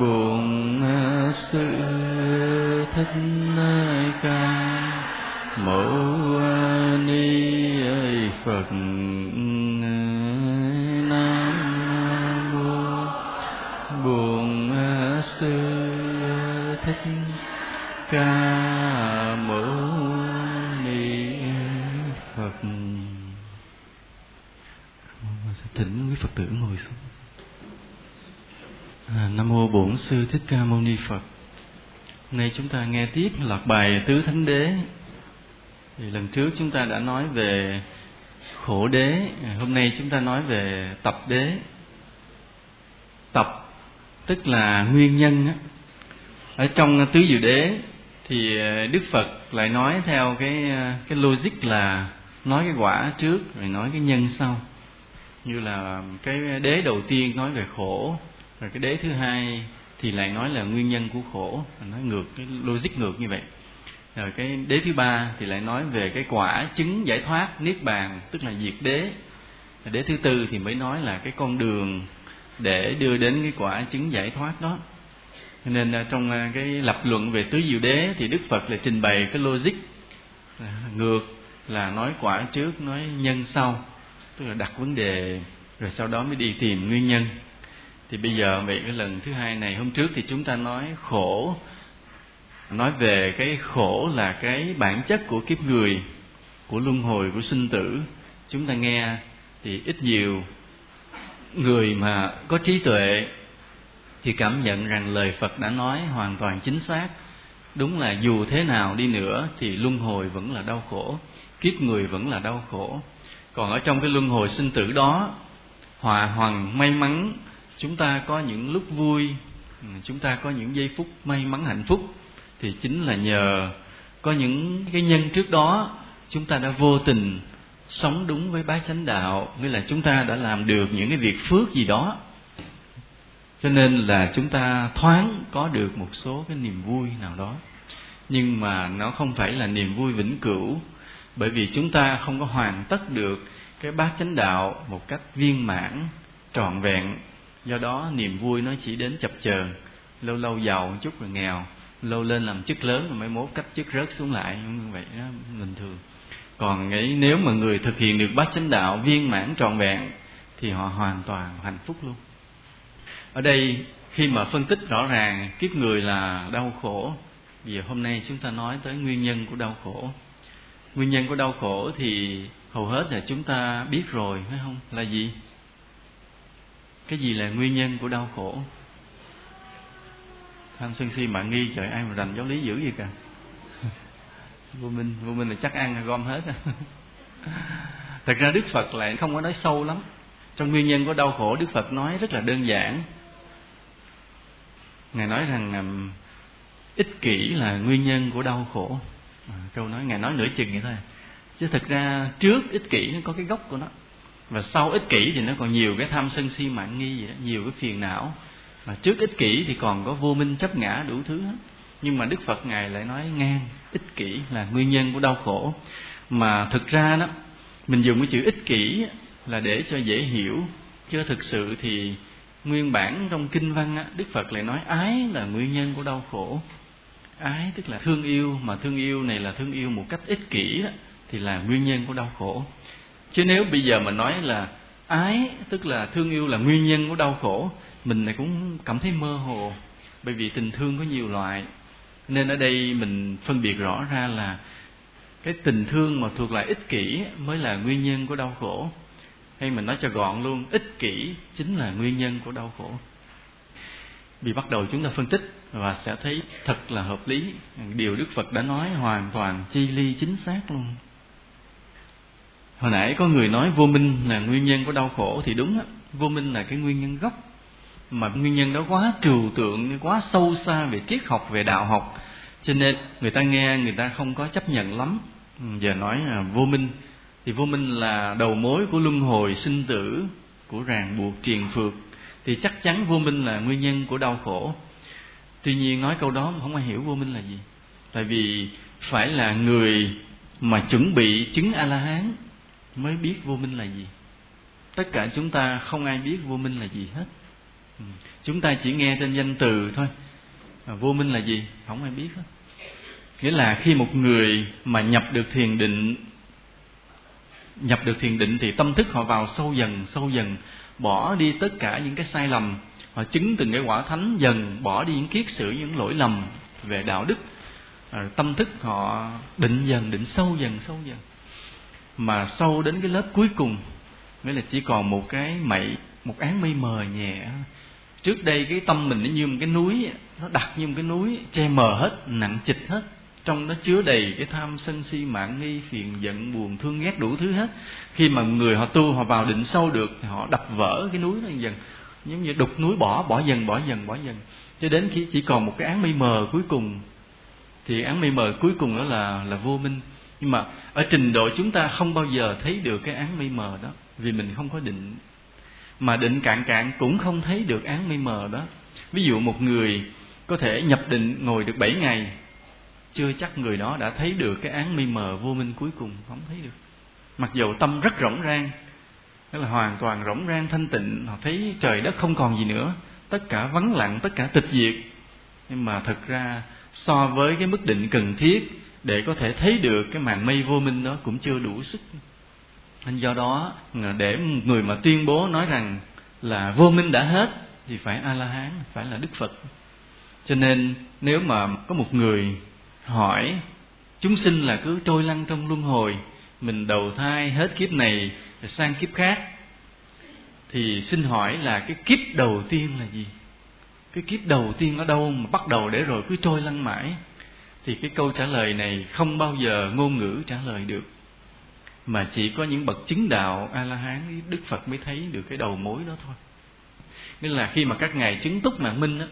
buồn sự Thích Ca Mâu Ni Phật. Nam mô buồn sự Thích Ca Mâu Ni Phật. Thỉnh quý Phật tử ngồi xuống. Nam mô Bổn Sư Thích Ca Mâu Ni Phật. Nay chúng ta nghe tiếp loạt bài Tứ Thánh Đế. Thì lần trước chúng ta đã nói về khổ đế, hôm nay chúng ta nói về tập đế. Tập tức là nguyên nhân. Ở trong tứ diệu đế thì Đức Phật lại nói theo cái logic là nói cái quả trước rồi nói cái nhân sau. Như là cái đế đầu tiên nói về khổ, rồi cái đế thứ hai thì lại nói là nguyên nhân của khổ, nói ngược cái logic ngược như vậy. Rồi cái đế thứ ba thì lại nói về cái quả chứng giải thoát niết bàn, tức là diệt đế. Rồi đế thứ tư thì mới nói là cái con đường để đưa đến cái quả chứng giải thoát đó. Nên trong cái lập luận về tứ diệu đế thì Đức Phật lại trình bày cái logic ngược là nói quả trước nói nhân sau, tức là đặt vấn đề rồi sau đó mới đi tìm nguyên nhân. Thì bây giờ về cái lần thứ hai này, hôm trước thì chúng ta nói khổ, nói về cái khổ là cái bản chất của kiếp người, của luân hồi, của sinh tử. Chúng ta nghe thì ít nhiều người mà có trí tuệ thì cảm nhận rằng lời Phật đã nói hoàn toàn chính xác. Đúng là dù thế nào đi nữa thì luân hồi vẫn là đau khổ, kiếp người vẫn là đau khổ. Còn ở trong cái luân hồi sinh tử đó, hòa hoằng may mắn, chúng ta có những lúc vui, chúng ta có những giây phút may mắn hạnh phúc, thì chính là nhờ có những cái nhân trước đó chúng ta đã vô tình sống đúng với bát chánh đạo, nghĩa là chúng ta đã làm được những cái việc phước gì đó, cho nên là chúng ta thoáng có được một số cái niềm vui nào đó. Nhưng mà nó không phải là niềm vui vĩnh cửu, bởi vì chúng ta không có hoàn tất được cái bát chánh đạo một cách viên mãn, trọn vẹn. Do đó niềm vui nó chỉ đến chập chờn, lâu lâu giàu một chút rồi nghèo, lâu lên làm chức lớn rồi mai mốt cấp chức rớt xuống lại, như vậy đó bình thường. Còn nghĩ nếu mà người thực hiện được bát chánh đạo viên mãn trọn vẹn thì họ hoàn toàn hạnh phúc luôn. Ở đây khi mà phân tích rõ ràng kiếp người là đau khổ, vì hôm nay chúng ta nói tới nguyên nhân của đau khổ. Nguyên nhân của đau khổ thì hầu hết là chúng ta biết rồi, phải không? Là gì? Cái gì là nguyên nhân của đau khổ? Tham sân si mạn nghi, trời, ai mà rành giáo lý dữ vậy cả. Vô minh là chắc ăn gom hết. Thật ra Đức Phật lại không có nói sâu lắm. Trong nguyên nhân của đau khổ, Đức Phật nói rất là đơn giản. Ngài nói rằng ích kỷ là nguyên nhân của đau khổ. Câu nói Ngài nói nửa chừng vậy thôi. Chứ thật ra trước ích kỷ nó có cái gốc của nó, và sau ích kỷ thì nó còn nhiều cái tham sân si mạn nghi gì đó, nhiều cái phiền não. Mà trước ích kỷ thì còn có vô minh chấp ngã đủ thứ hết. Nhưng mà Đức Phật Ngài lại nói ngang, ích kỷ là nguyên nhân của đau khổ. Mà thực ra đó, mình dùng cái chữ ích kỷ là để cho dễ hiểu, chứ thực sự thì nguyên bản trong kinh văn đó, Đức Phật lại nói ái là nguyên nhân của đau khổ. Ái tức là thương yêu, mà thương yêu này là thương yêu một cách ích kỷ đó, thì là nguyên nhân của đau khổ. Chứ nếu bây giờ mình nói là ái tức là thương yêu là nguyên nhân của đau khổ, mình này cũng cảm thấy mơ hồ, bởi vì tình thương có nhiều loại. Nên ở đây mình phân biệt rõ ra là cái tình thương mà thuộc lại ích kỷ mới là nguyên nhân của đau khổ. Hay mình nói cho gọn luôn, ích kỷ chính là nguyên nhân của đau khổ. Vì bắt đầu chúng ta phân tích và sẽ thấy thật là hợp lý, điều Đức Phật đã nói hoàn toàn chi ly chính xác luôn. Hồi nãy có người nói vô minh là nguyên nhân của đau khổ thì đúng đó. Vô minh là cái nguyên nhân gốc. Mà nguyên nhân đó quá trừu tượng, quá sâu xa về triết học, về đạo học, cho nên người ta nghe người ta không có chấp nhận lắm. Giờ nói là vô minh, thì vô minh là đầu mối của luân hồi sinh tử, của ràng buộc triền phược, thì chắc chắn vô minh là nguyên nhân của đau khổ. Tuy nhiên nói câu đó không ai hiểu vô minh là gì. Tại vì phải là người mà chuẩn bị chứng A-La-Hán mới biết vô minh là gì. Tất cả chúng ta không ai biết vô minh là gì hết. Chúng ta chỉ nghe trên danh từ thôi. Vô minh là gì? Không ai biết hết. Nghĩa là khi một người mà nhập được thiền định thì tâm thức họ vào sâu dần, bỏ đi tất cả những cái sai lầm, họ chứng từng cái quả thánh dần, bỏ đi những kiết sử, những lỗi lầm về đạo đức. Tâm thức họ định sâu dần, mà sâu đến cái lớp cuối cùng, nghĩa là chỉ còn một cái mây, một áng mây mờ nhẹ. Trước đây cái tâm mình nó như một cái núi, nó đặc như một cái núi, che mờ hết, nặng trịch hết, trong nó chứa đầy cái tham sân si mạn nghi, phiền giận buồn thương ghét đủ thứ hết. Khi mà người họ tu, họ vào định sâu được thì họ đập vỡ cái núi nó dần, giống như đục núi bỏ dần, cho đến khi chỉ còn một cái áng mây mờ cuối cùng. Thì áng mây mờ cuối cùng đó là vô minh. Nhưng mà ở trình độ chúng ta không bao giờ thấy được cái áng mây mờ đó, vì mình không có định. Mà định cạn cũng không thấy được áng mây mờ đó. Ví dụ một người có thể nhập định ngồi được 7 ngày, chưa chắc người đó đã thấy được cái áng mây mờ vô minh cuối cùng, không thấy được. Mặc dù tâm rất rỗng rang, đó là hoàn toàn rỗng rang thanh tịnh, họ thấy trời đất không còn gì nữa, tất cả vắng lặng, tất cả tịch diệt. Nhưng mà thật ra so với cái mức định cần thiết để có thể thấy được cái màn mây vô minh đó cũng chưa đủ sức. Nên do đó để người mà tuyên bố nói rằng là vô minh đã hết thì phải A-La-Hán, phải là Đức Phật. Cho nên nếu mà có một người hỏi chúng sinh là cứ trôi lăn trong luân hồi, mình đầu thai hết kiếp này sang kiếp khác, thì xin hỏi là cái kiếp đầu tiên là gì? Cái kiếp đầu tiên ở đâu mà bắt đầu để rồi cứ trôi lăn mãi? Thì cái câu trả lời này không bao giờ ngôn ngữ trả lời được, mà chỉ có những bậc chứng đạo A-La-Hán, Đức Phật mới thấy được cái đầu mối đó thôi. Nghĩa là khi mà các ngài chứng túc mạng minh á,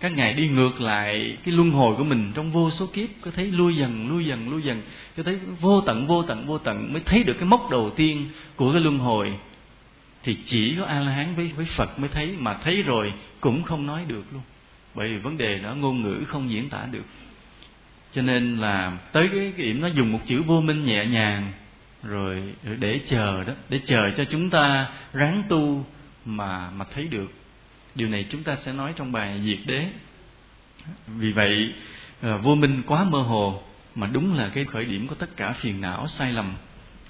các ngài đi ngược lại cái luân hồi của mình trong vô số kiếp, có thấy lui dần, cho thấy vô tận mới thấy được cái mốc đầu tiên của cái luân hồi. Thì chỉ có A-La-Hán với Phật mới thấy, mà thấy rồi cũng không nói được luôn, bởi vì vấn đề đó ngôn ngữ không diễn tả được. Cho nên là tới cái điểm nó dùng một chữ vô minh nhẹ nhàng rồi để chờ đó, để chờ cho chúng ta ráng tu mà thấy được. Điều này chúng ta sẽ nói trong bài Diệt Đế. Vì vậy vô minh quá mơ hồ mà đúng là cái khởi điểm của tất cả phiền não, sai lầm,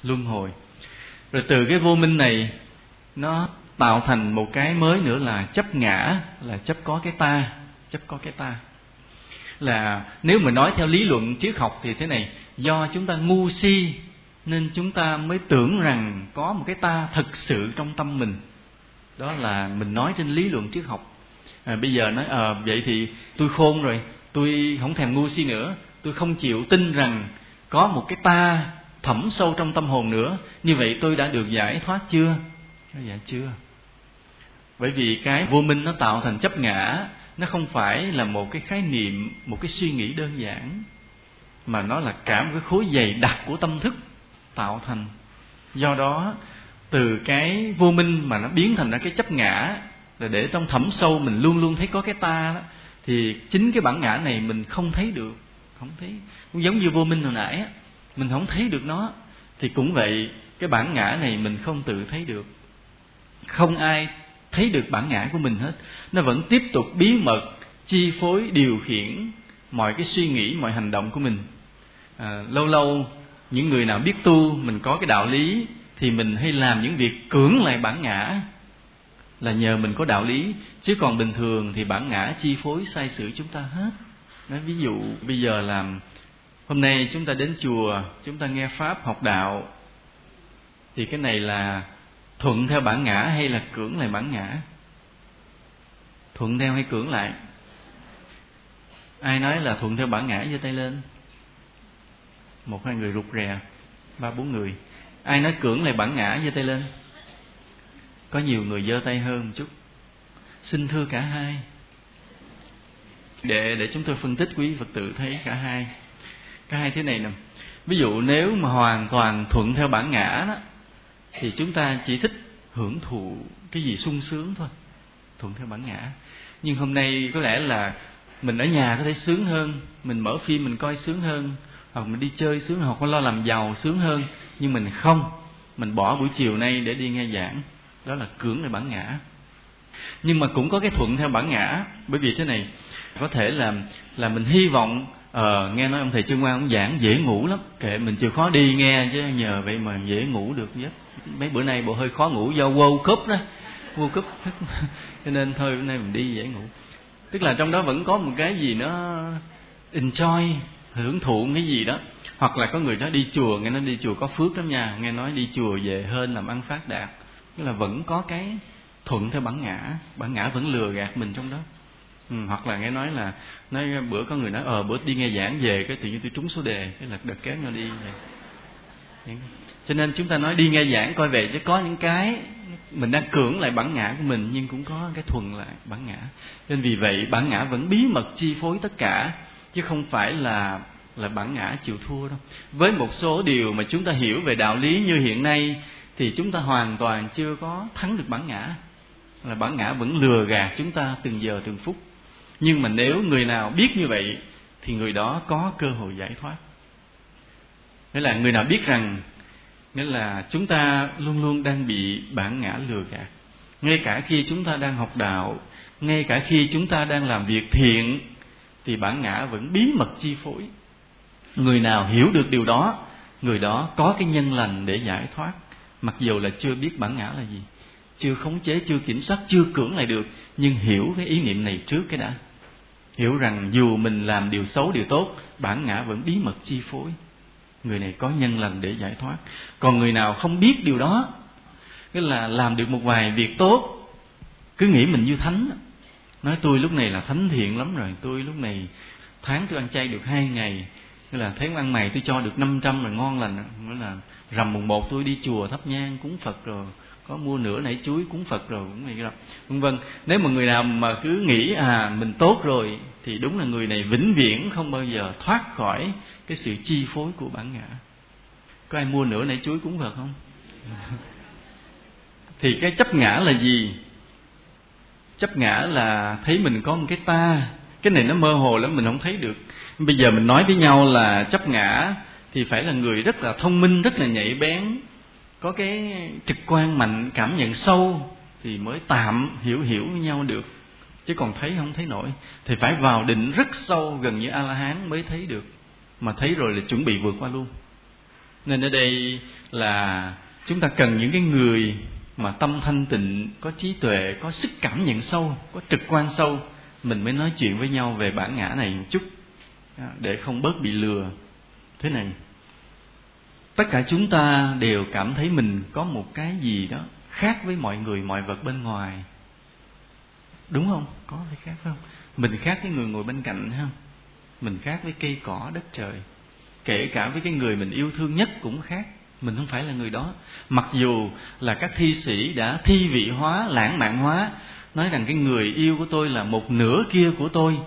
luân hồi. Rồi từ cái vô minh này nó tạo thành một cái mới nữa là chấp ngã, là chấp có cái ta. Là nếu mà nói theo lý luận triết học thì thế này: do chúng ta ngu si nên chúng ta mới tưởng rằng có một cái ta thực sự trong tâm mình. Đó là mình nói trên lý luận triết học. Bây giờ nói vậy thì tôi khôn rồi, tôi không thèm ngu si nữa, tôi không chịu tin rằng có một cái ta thẳm sâu trong tâm hồn nữa, như vậy tôi đã được giải thoát chưa? Dạ chưa. Bởi vì cái vô minh nó tạo thành chấp ngã, nó không phải là một cái khái niệm, một cái suy nghĩ đơn giản, mà nó là cả một cái khối dày đặc của tâm thức tạo thành. Do đó từ cái vô minh mà nó biến thành ra cái chấp ngã, là để trong thẳm sâu mình luôn luôn thấy có cái ta đó, thì chính cái bản ngã này mình không thấy được, không thấy. Cũng giống như vô minh hồi nãy, mình không thấy được nó, thì cũng vậy, cái bản ngã này mình không tự thấy được. Không ai thấy được bản ngã của mình hết, nó vẫn tiếp tục bí mật chi phối, điều khiển mọi cái suy nghĩ, mọi hành động của mình. Lâu lâu những người nào biết tu, mình có cái đạo lý thì mình hay làm những việc cưỡng lại bản ngã, là nhờ mình có đạo lý. Chứ còn bình thường thì bản ngã chi phối sai sử chúng ta hết. Nói ví dụ bây giờ làm, hôm nay chúng ta đến chùa, chúng ta nghe pháp học đạo, thì cái này là thuận theo bản ngã hay là cưỡng lại bản ngã? Thuận theo hay cưỡng lại? Ai nói là thuận theo bản ngã giơ tay lên. 1-2 người rụt rè, 3-4 người. Ai nói cưỡng lại bản ngã giơ tay lên. Có nhiều người giơ tay hơn một chút. Xin thưa cả hai. Để chúng tôi phân tích quý Phật tử thấy cả hai. Cả hai thế này nè. Ví dụ nếu mà hoàn toàn thuận theo bản ngã đó, thì chúng ta chỉ thích hưởng thụ cái gì sung sướng thôi, thuận theo bản ngã. Nhưng hôm nay có lẽ là mình ở nhà có thể sướng hơn, mình mở phim mình coi sướng hơn, hoặc mình đi chơi sướng, hoặc lo làm giàu sướng hơn. Nhưng mình không, mình bỏ buổi chiều nay để đi nghe giảng. Đó là cưỡng lại bản ngã. Nhưng mà cũng có cái thuận theo bản ngã. Bởi vì thế này, có thể là mình hy vọng nghe nói ông thầy Chân Quang ông giảng dễ ngủ lắm, kệ mình chịu khó đi nghe chứ nhờ vậy mà dễ ngủ được nhất. Mấy bữa nay bộ hơi khó ngủ do World Cup đó, World Cup cho nên thôi bữa nay mình đi dễ ngủ. Tức là trong đó vẫn có một cái gì nó enjoy, hưởng thụ cái gì đó. Hoặc là có người đó đi chùa, nghe nói đi chùa có phước lắm nha, nghe nói đi chùa về hên làm ăn phát đạt. Tức là vẫn có cái thuận theo bản ngã vẫn lừa gạt mình trong đó. Hoặc là nghe nói là bữa có người nói bữa đi nghe giảng về cái tự nhiên tôi trúng số đề, cái là đợt kéo nhau đi vậy. Cho nên chúng ta nói đi nghe giảng coi về, chứ có những cái mình đang cưỡng lại bản ngã của mình, nhưng cũng có cái thuần lại bản ngã. Nên vì vậy bản ngã vẫn bí mật chi phối tất cả, chứ không phải là bản ngã chịu thua đâu. Với một số điều mà chúng ta hiểu về đạo lý như hiện nay thì chúng ta hoàn toàn chưa có thắng được bản ngã, là bản ngã vẫn lừa gạt chúng ta từng giờ từng phút. Nhưng mà nếu người nào biết như vậy thì người đó có cơ hội giải thoát. Nghĩa là người nào biết rằng, nghĩa là chúng ta luôn luôn đang bị bản ngã lừa gạt. Ngay cả khi chúng ta đang học đạo, ngay cả khi chúng ta đang làm việc thiện, thì bản ngã vẫn bí mật chi phối. Người nào hiểu được điều đó, người đó có cái nhân lành để giải thoát. Mặc dù là chưa biết bản ngã là gì, chưa khống chế, chưa kiểm soát, chưa cưỡng lại được, nhưng hiểu cái ý niệm này trước cái đã. Hiểu rằng dù mình làm điều xấu, điều tốt, bản ngã vẫn bí mật chi phối. Người này có nhân lành để giải thoát. Còn người nào không biết điều đó, tức là làm được một vài việc tốt, cứ nghĩ mình như thánh, nói tôi lúc này là thánh thiện lắm rồi, tôi lúc này tháng tôi ăn chay được 2 ngày, tức là tháng ăn mày tôi cho được 500 rồi, ngon lành. Nghĩa là rằm mùng 1 tôi đi chùa thắp nhang cúng Phật rồi, có mua nửa nải chuối cúng Phật rồi, cũng vậy đó, vân vân. Nếu mà người nào mà cứ nghĩ mình tốt rồi thì đúng là người này vĩnh viễn không bao giờ thoát khỏi cái sự chi phối của bản ngã. Có ai mua nửa nải chuối cúng Phật không? Thì cái chấp ngã là gì? Chấp ngã là thấy mình có một cái ta. Cái này nó mơ hồ lắm, mình không thấy được. Bây giờ mình nói với nhau là chấp ngã thì phải là người rất là thông minh, rất là nhạy bén, có cái trực quan mạnh, cảm nhận sâu thì mới tạm hiểu với nhau được. Chứ còn thấy không thấy nổi. Thì phải vào định rất sâu, gần như A-La-Hán mới thấy được. Mà thấy rồi là chuẩn bị vượt qua luôn. Nên ở đây là chúng ta cần những cái người mà tâm thanh tịnh, có trí tuệ, có sức cảm nhận sâu, có trực quan sâu. Mình mới nói chuyện với nhau về bản ngã này một chút, để không bớt bị lừa. Thế này, tất cả chúng ta đều cảm thấy mình có một cái gì đó khác với mọi người, mọi vật bên ngoài. Đúng không? Có phải khác không? Mình khác với người ngồi bên cạnh không? Mình khác với cây cỏ, đất trời. Kể cả với cái người mình yêu thương nhất cũng khác. Mình không phải là người đó. Mặc dù là các thi sĩ đã thi vị hóa, lãng mạn hóa, nói rằng cái người yêu của tôi là một nửa kia của tôi.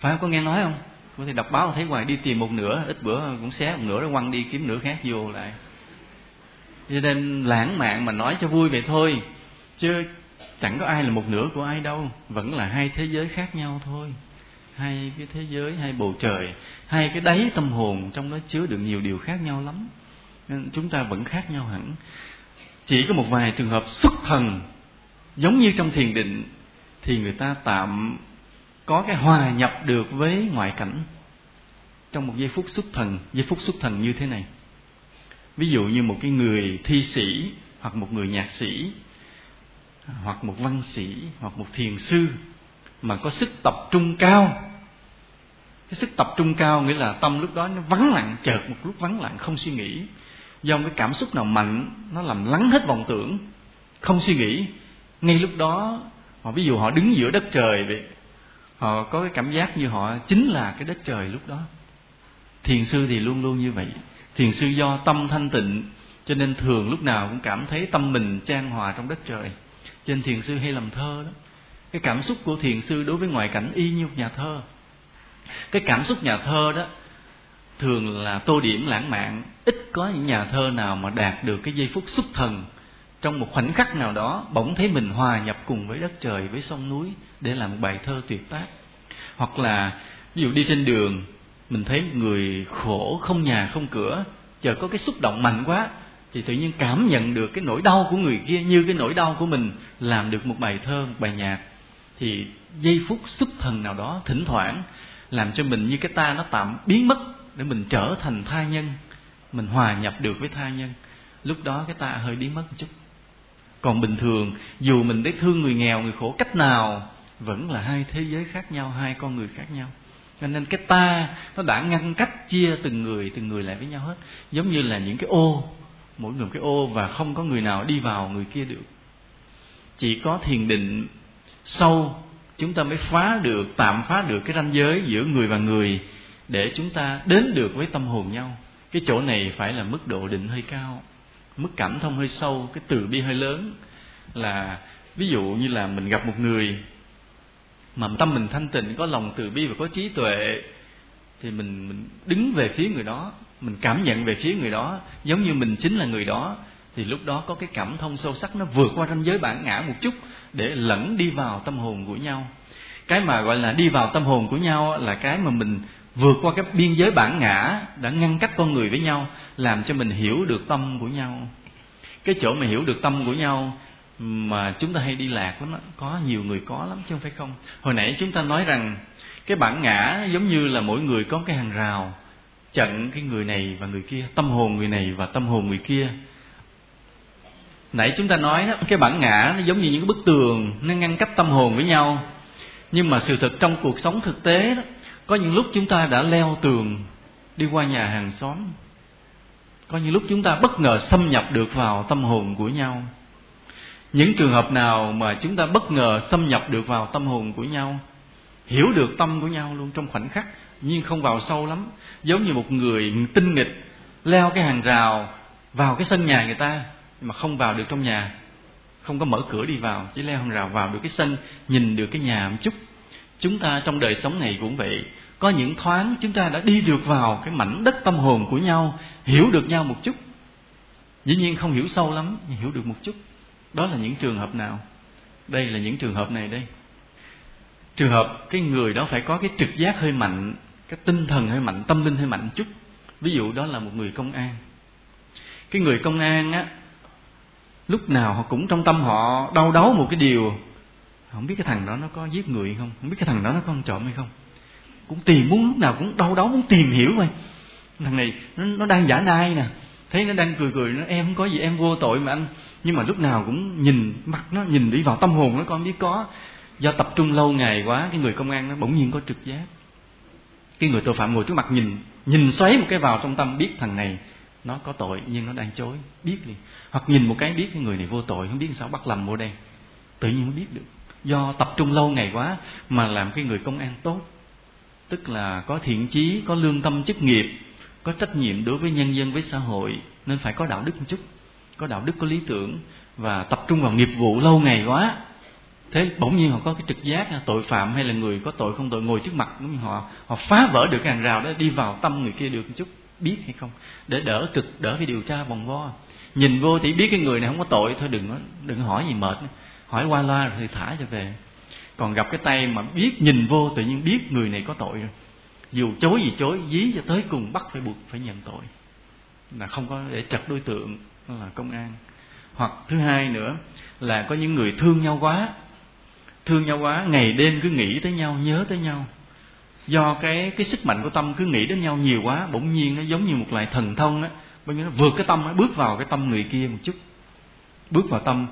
Phải không? Có nghe nói không? Có thể đọc báo thấy hoài, đi tìm một nửa, ít bữa cũng xé một nửa đó quăng đi kiếm nửa khác vô lại. Cho nên lãng mạn mà nói cho vui vậy thôi, chứ chẳng có ai là một nửa của ai đâu. Vẫn là hai thế giới khác nhau thôi. Hai cái thế giới, hai bầu trời, hai cái đáy tâm hồn, trong đó chứa đựng nhiều điều khác nhau lắm. Nên chúng ta vẫn khác nhau hẳn. Chỉ có một vài trường hợp xuất thần, giống như trong thiền định, thì người ta tạm có cái hòa nhập được với ngoại cảnh trong một giây phút xuất thần. Giây phút xuất thần như thế này, ví dụ như một cái người thi sĩ, hoặc một người nhạc sĩ, hoặc một văn sĩ, hoặc một thiền sư mà có sức tập trung cao. Cái sức tập trung cao nghĩa là tâm lúc đó nó vắng lặng, chợt một lúc vắng lặng không suy nghĩ, do một cái cảm xúc nào mạnh nó làm lắng hết vọng tưởng, không suy nghĩ. Ngay lúc đó ví dụ họ đứng giữa đất trời vậy, họ có cái cảm giác như họ chính là cái đất trời lúc đó. Thiền sư thì luôn luôn như vậy. Thiền sư do tâm thanh tịnh, cho nên thường lúc nào cũng cảm thấy tâm mình chan hòa trong đất trời. Cho nên thiền sư hay làm thơ đó. Cái cảm xúc của thiền sư đối với ngoại cảnh y như nhà thơ. Cái cảm xúc nhà thơ đó thường là tô điểm lãng mạn. Ít có những nhà thơ nào mà đạt được cái giây phút xuất thần, trong một khoảnh khắc nào đó bỗng thấy mình hòa nhập cùng với đất trời, với sông núi để làm một bài thơ tuyệt tác. Hoặc là ví dụ đi trên đường mình thấy người khổ không nhà không cửa, chờ có cái xúc động mạnh quá thì tự nhiên cảm nhận được cái nỗi đau của người kia như cái nỗi đau của mình, làm được một bài thơ, một bài nhạc. Thì giây phút xúc thần nào đó thỉnh thoảng làm cho mình như cái ta nó tạm biến mất, để mình trở thành tha nhân, mình hòa nhập được với tha nhân. Lúc đó cái ta hơi biến mất một chút. Còn bình thường, dù mình để thương người nghèo, người khổ cách nào, vẫn là hai thế giới khác nhau, hai con người khác nhau. Nên cái ta nó đã ngăn cách, chia từng người lại với nhau hết. Giống như là những cái ô, mỗi người một cái ô, và không có người nào đi vào người kia được. Chỉ có thiền định sâu, chúng ta mới phá được, tạm phá được cái ranh giới giữa người và người, để chúng ta đến được với tâm hồn nhau. Cái chỗ này phải là mức độ định hơi cao, mức cảm thông hơi sâu, cái từ bi hơi lớn. Là ví dụ như là mình gặp một người mà tâm mình thanh tịnh, có lòng từ bi và có trí tuệ, thì mình đứng về phía người đó, mình cảm nhận về phía người đó, giống như mình chính là người đó. Thì lúc đó có cái cảm thông sâu sắc, nó vượt qua ranh giới bản ngã một chút, để lẫn đi vào tâm hồn của nhau. Cái mà gọi là đi vào tâm hồn của nhau là cái mà mình vượt qua cái biên giới bản ngã đã ngăn cách con người với nhau, làm cho mình hiểu được tâm của nhau. Cái chỗ mà hiểu được tâm của nhau mà chúng ta hay đi lạc lắm đó. Có nhiều người có lắm chứ không phải không. Hồi nãy chúng ta nói rằng cái bản ngã giống như là mỗi người có cái hàng rào chặn cái người này và người kia, tâm hồn người này và tâm hồn người kia. Nãy chúng ta nói đó, cái bản ngã nó giống như những cái bức tường, nó ngăn cách tâm hồn với nhau. Nhưng mà sự thật trong cuộc sống thực tế đó, có những lúc chúng ta đã leo tường đi qua nhà hàng xóm, có những lúc chúng ta bất ngờ xâm nhập được vào tâm hồn của nhau. Những trường hợp nào mà chúng ta bất ngờ xâm nhập được vào tâm hồn của nhau, hiểu được tâm của nhau luôn trong khoảnh khắc, nhưng không vào sâu lắm. Giống như một người tinh nghịch leo cái hàng rào vào cái sân nhà người ta, mà không vào được trong nhà, không có mở cửa đi vào, chỉ leo hàng rào vào được cái sân, nhìn được cái nhà một chút. Chúng ta trong đời sống này cũng vậy, có những thoáng chúng ta đã đi được vào cái mảnh đất tâm hồn của nhau, hiểu được nhau một chút. Dĩ nhiên không hiểu sâu lắm, nhưng hiểu được một chút. Đó là những trường hợp nào? Đây là những trường hợp này đây. Trường hợp cái người đó phải có cái trực giác hơi mạnh, cái tinh thần hơi mạnh, tâm linh hơi mạnh chút. Ví dụ đó là một người công an. Cái người công an á, lúc nào họ cũng trong tâm họ đau đáu một cái điều, không biết cái thằng đó nó có giết người không, không biết cái thằng đó nó có ăn trộm hay không, cũng tìm muốn, lúc nào cũng đau đáu muốn tìm hiểu thôi. Thằng này nó đang giả nai nè, thấy nó đang cười nó, em không có gì, em vô tội mà anh. Nhưng mà lúc nào cũng nhìn mặt nó, nhìn đi vào tâm hồn nó coi không biết có. Do tập trung lâu ngày quá, cái người công an nó bỗng nhiên có trực giác. Cái người tội phạm ngồi trước mặt nhìn xoáy một cái vào trong tâm, biết thằng này nó có tội nhưng nó đang chối, biết liền. Hoặc nhìn một cái biết cái người này vô tội, không biết sao bắt lầm vô đây, tự nhiên mới biết được. Do tập trung lâu ngày quá mà làm cái người công an tốt, tức là có thiện chí, có lương tâm chức nghiệp, có trách nhiệm đối với nhân dân, với xã hội. Nên phải có đạo đức một chút, có đạo đức, có lý tưởng, và tập trung vào nghiệp vụ lâu ngày quá. Thế bỗng nhiên họ có cái trực giác, tội phạm hay là người có tội không tội ngồi trước mặt, đúng không? Họ phá vỡ được cái hàng rào đó, đi vào tâm người kia được một chút, biết hay không, để đỡ cực, đỡ cái điều tra vòng vo. Nhìn vô thì biết cái người này không có tội, thôi đừng hỏi gì mệt, hỏi qua loa rồi thì thả cho về. Còn gặp cái tay mà biết, nhìn vô tự nhiên biết người này có tội rồi, dù chối gì chối, dí cho tới cùng, bắt phải buộc phải nhận tội, là không có để chặt đối tượng, là công an. Hoặc thứ hai nữa là có những người thương nhau quá, ngày đêm cứ nghĩ tới nhau, nhớ tới nhau. Do cái sức mạnh của tâm cứ nghĩ đến nhau nhiều quá, bỗng nhiên nó giống như một loại thần thông á, bởi vì nó vượt cái tâm, nó bước vào cái tâm người kia một chút, bước vào tâm.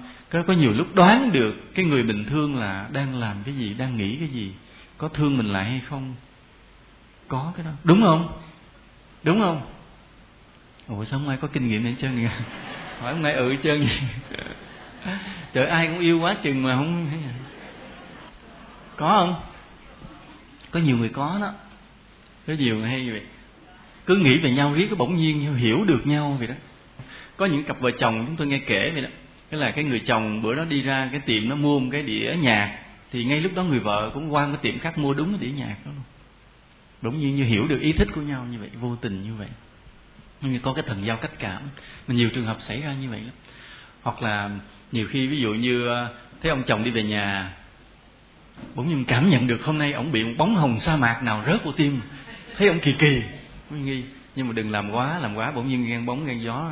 Có nhiều lúc đoán được cái người bình thường là đang làm cái gì, đang nghĩ cái gì, có thương mình lại hay không, có cái đó, đúng không? Ủa sao không ai có kinh nghiệm này hết trơn vậy? Hỏi không ai hết trơn vậy? Trời, ai cũng yêu quá chừng mà không có không? Có nhiều người có đó, có nhiều người hay vậy, cứ nghĩ về nhau riết, cái bỗng nhiên hiểu được nhau vậy đó. Có những cặp vợ chồng chúng tôi nghe kể vậy đó. Cái là cái người chồng bữa đó đi ra cái tiệm, nó mua một cái đĩa nhạc, thì ngay lúc đó người vợ cũng qua một cái tiệm khác mua đúng cái đĩa nhạc đó luôn. Bỗng nhiên như hiểu được ý thích của nhau như vậy, vô tình như vậy. Như có cái thần giao cách cảm, mà nhiều trường hợp xảy ra như vậy lắm. Hoặc là nhiều khi ví dụ như thấy ông chồng đi về nhà, bỗng nhiên cảm nhận được hôm nay ông bị một bóng hồng sa mạc nào rớt vô tim, thấy ông kỳ kỳ, mới nghi. Nhưng mà đừng làm quá bỗng nhiên ghen bóng ghen gió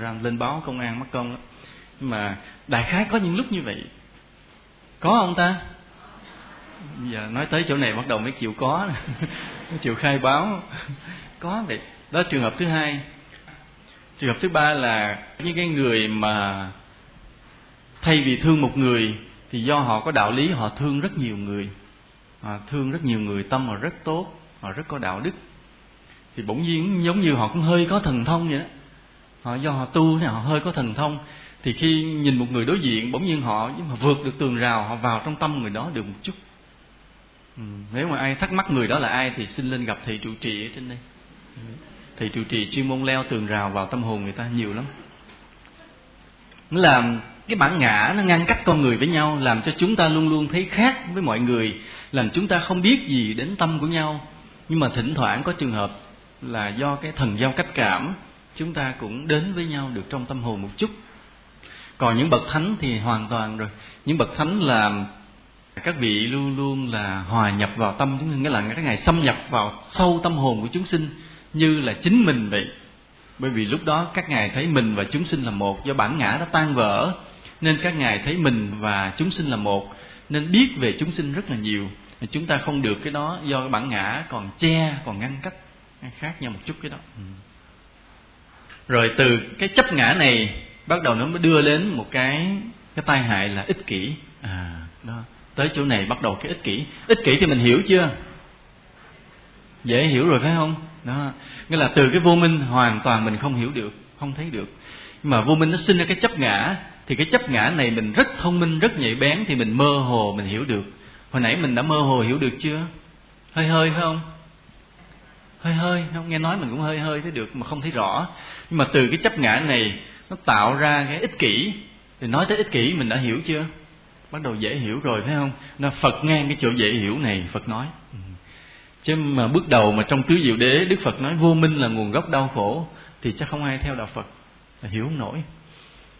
ra lên báo công an mất công đó. Nhưng mà đại khái có những lúc như vậy. Có không ta? Giờ nói tới chỗ này bắt đầu mới chịu có. Chịu khai báo. Có vậy. Đó là trường hợp thứ hai. Trường hợp thứ ba là những cái người mà thay vì thương một người thì do họ có đạo lý, họ thương rất nhiều người, tâm họ rất tốt, họ rất có đạo đức, thì bỗng nhiên giống như họ cũng hơi có thần thông vậy đó. Do họ tu thì họ hơi có thần thông, thì khi nhìn một người đối diện bỗng nhiên họ vượt được tường rào, họ vào trong tâm người đó được một chút. Nếu mà ai thắc mắc người đó là ai thì xin lên gặp thầy trụ trì ở trên đây. Thầy trụ trì chuyên môn leo tường rào vào tâm hồn người ta nhiều lắm. Nó làm cái bản ngã nó ngăn cách con người với nhau, làm cho chúng ta luôn luôn thấy khác với mọi người, làm chúng ta không biết gì đến tâm của nhau. Nhưng mà thỉnh thoảng có trường hợp là do cái thần giao cách cảm, chúng ta cũng đến với nhau được trong tâm hồn một chút. Còn những bậc thánh thì hoàn toàn rồi. Những bậc thánh là các vị luôn luôn là hòa nhập vào tâm chúng sinh, nghĩa là các ngài xâm nhập vào sâu tâm hồn của chúng sinh như là chính mình vậy. Bởi vì lúc đó các ngài thấy mình và chúng sinh là một, do bản ngã đã tan vỡ nên các ngài thấy mình và chúng sinh là một, nên biết về chúng sinh rất là nhiều. Chúng ta không được cái đó do cái bản ngã còn che, còn ngăn cách, khác nhau một chút cái đó. Rồi từ cái chấp ngã này bắt đầu nó mới đưa đến một cái tai hại là ích kỷ. Đó. Tới chỗ này bắt đầu cái ích kỷ. Ích kỷ thì mình hiểu chưa? Dễ hiểu rồi phải không? Đó. Nghĩa là từ cái vô minh hoàn toàn mình không hiểu được, không thấy được. Nhưng mà vô minh nó sinh ra cái chấp ngã, thì cái chấp ngã này mình rất thông minh, rất nhạy bén, thì mình mơ hồ mình hiểu được. Hồi nãy mình đã mơ hồ hiểu được chưa? Hơi hơi phải không? Hơi hơi, không nghe nói mình cũng hơi hơi thấy được mà không thấy rõ. Nhưng mà từ cái chấp ngã này nó tạo ra cái ích kỷ. Thì nói tới ích kỷ mình đã hiểu chưa? Bắt đầu dễ hiểu rồi phải không? Nó Phật ngang cái chỗ dễ hiểu này Phật nói. Chứ mà bước đầu mà trong Tứ Diệu Đế Đức Phật nói vô minh là nguồn gốc đau khổ thì chắc không ai theo đạo Phật, hiểu không nổi.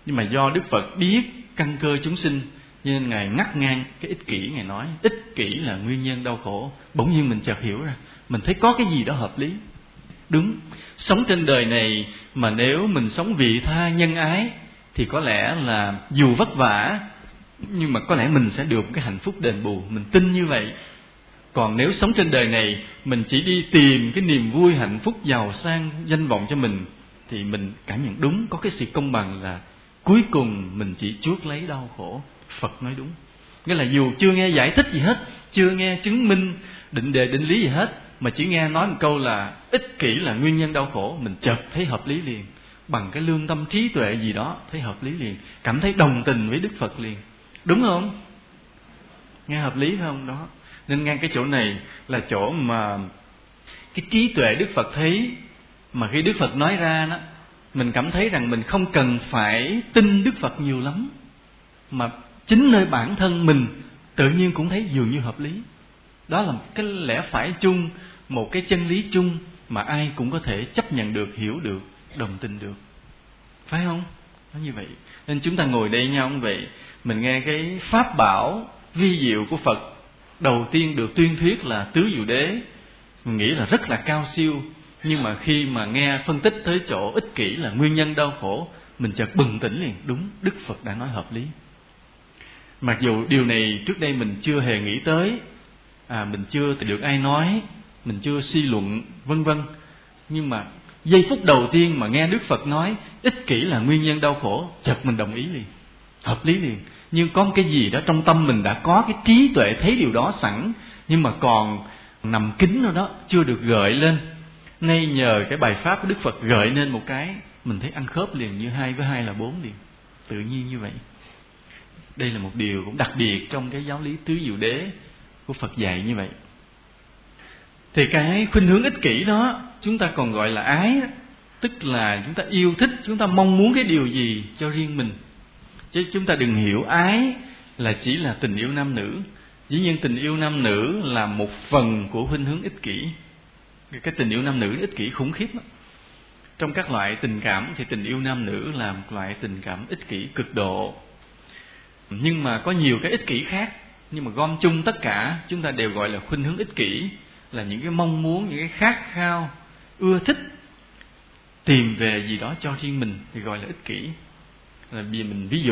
Nhưng mà do Đức Phật biết căn cơ chúng sinh nên Ngài ngắt ngang cái ích kỷ. Ngài nói ích kỷ là nguyên nhân đau khổ. Bỗng nhiên mình chợt hiểu ra, mình thấy có cái gì đó hợp lý. Đúng, sống trên đời này mà nếu mình sống vị tha nhân ái thì có lẽ là dù vất vả nhưng mà có lẽ mình sẽ được cái hạnh phúc đền bù. Mình tin như vậy. Còn nếu sống trên đời này mình chỉ đi tìm cái niềm vui, hạnh phúc, giàu sang, danh vọng cho mình thì mình cảm nhận đúng có cái sự công bằng là cuối cùng mình chỉ chuốc lấy đau khổ. Phật nói đúng. Nghĩa là dù chưa nghe giải thích gì hết, chưa nghe chứng minh định đề định lý gì hết, mà chỉ nghe nói một câu là ích kỷ là nguyên nhân đau khổ, mình chợt thấy hợp lý liền. Bằng cái lương tâm trí tuệ gì đó thấy hợp lý liền, cảm thấy đồng tình với Đức Phật liền. Đúng không? Nghe hợp lý không? Đó. Nên ngang cái chỗ này là chỗ mà cái trí tuệ Đức Phật thấy, mà khi Đức Phật nói ra đó, mình cảm thấy rằng mình không cần phải tin Đức Phật nhiều lắm, mà chính nơi bản thân mình tự nhiên cũng thấy dường như hợp lý. Đó là một cái lẽ phải chung, một cái chân lý chung mà ai cũng có thể chấp nhận được, hiểu được, đồng tình được. Phải không? Nó như vậy. Nên chúng ta ngồi đây nhau như vậy, mình nghe cái pháp bảo vi diệu của Phật đầu tiên được tuyên thuyết là Tứ Diệu Đế, mình nghĩ là rất là cao siêu. Nhưng mà khi mà nghe phân tích tới chỗ ích kỷ là nguyên nhân đau khổ, mình chợt bừng tỉnh liền. Đúng, Đức Phật đã nói hợp lý. Mặc dù điều này trước đây mình chưa hề nghĩ tới, mình chưa được ai nói, mình chưa suy luận vân vân. Nhưng mà giây phút đầu tiên mà nghe Đức Phật nói ích kỷ là nguyên nhân đau khổ, chợt mình đồng ý liền, hợp lý liền. Nhưng có một cái gì đó trong tâm mình đã có cái trí tuệ thấy điều đó sẵn, nhưng mà còn nằm kín rồi đó, chưa được gợi lên. Nay nhờ cái bài pháp của Đức Phật gợi lên một cái, mình thấy ăn khớp liền, như 2 với 2 là 4 liền. Tự nhiên như vậy. Đây là một điều cũng đặc biệt trong cái giáo lý Tứ Diệu Đế của Phật dạy như vậy. Thì cái khuynh hướng ích kỷ đó chúng ta còn gọi là ái đó. Tức là chúng ta yêu thích, chúng ta mong muốn cái điều gì cho riêng mình. Chứ chúng ta đừng hiểu ái là chỉ là tình yêu nam nữ. Dĩ nhiên tình yêu nam nữ là một phần của khuynh hướng ích kỷ. Cái tình yêu nam nữ ích kỷ khủng khiếp đó. Trong các loại tình cảm thì tình yêu nam nữ là một loại tình cảm ích kỷ cực độ. Nhưng mà có nhiều cái ích kỷ khác, nhưng mà gom chung tất cả chúng ta đều gọi là khuynh hướng ích kỷ, là những cái mong muốn, những cái khát khao, ưa thích tìm về gì đó cho riêng mình thì gọi là ích kỷ. Là vì mình ví